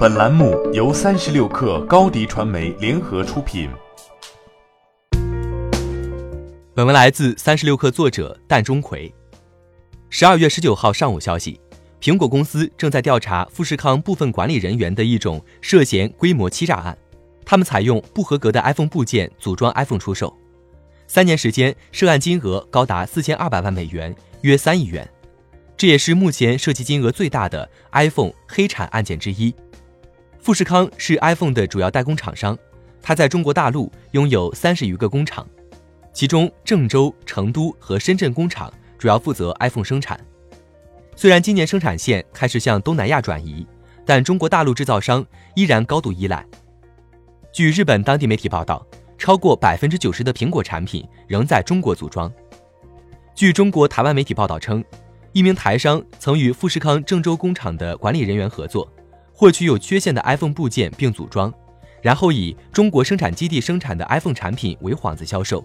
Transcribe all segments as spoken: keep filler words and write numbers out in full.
本栏目由三十六氪高迪传媒联合出品。本文来自三十六氪作者蛋钟馗。十二月十九号上午消息，苹果公司正在调查富士康部分管理人员的一种涉嫌规模欺诈案，他们采用不合格的 iPhone 部件组装 iPhone 出售。三年时间，涉案金额高达四千二百万美元，约三亿元。这也是目前涉及金额最大的 iPhone 黑产案件之一。富士康是 iPhone 的主要代工厂商，它在中国大陆拥有三十余个工厂，其中郑州、成都和深圳工厂主要负责 iPhone 生产。虽然今年生产线开始向东南亚转移，但中国大陆制造商依然高度依赖。据日本当地媒体报道，超过 百分之九十 的苹果产品仍在中国组装。据中国台湾媒体报道称，一名台商曾与富士康郑州工厂的管理人员合作，获取有缺陷的 iPhone 部件并组装，然后以中国生产基地生产的 iPhone 产品为幌子销售。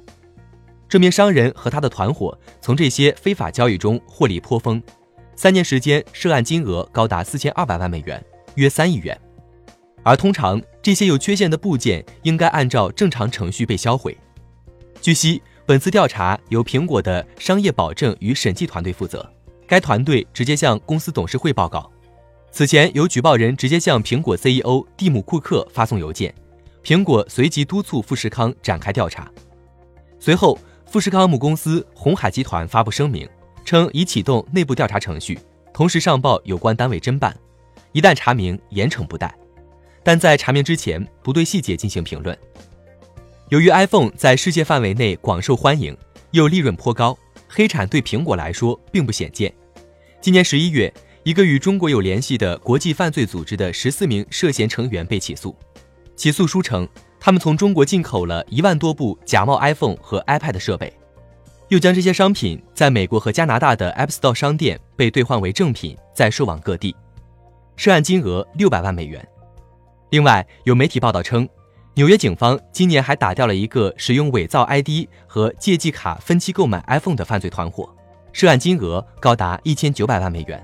这名商人和他的团伙从这些非法交易中获利颇丰，三年时间涉案金额高达四千二百万美元，约三亿元。而通常这些有缺陷的部件应该按照正常程序被销毁。据悉，本次调查由苹果的商业保证与审计团队负责，该团队直接向公司董事会报告。此前有举报人直接向苹果 C E O 蒂姆·库克发送邮件，苹果随即督促富士康展开调查。随后，富士康母公司鸿海集团发布声明，称已启动内部调查程序，同时上报有关单位侦办，一旦查明严惩不贷，但在查明之前不对细节进行评论。由于 iPhone 在世界范围内广受欢迎，又利润颇高，黑产对苹果来说并不鲜见。今年十一月，一个与中国有联系的国际犯罪组织的十四名涉嫌成员被起诉。起诉书称，他们从中国进口了一万多部假冒 iPhone 和 iPad 设备，又将这些商品在美国和加拿大的 App Store 商店被兑换为正品，再售往各地。涉案金额六百万美元。另外，有媒体报道称，纽约警方今年还打掉了一个使用伪造 I D 和借记卡分期购买 iPhone 的犯罪团伙，涉案金额高达一千九百万美元。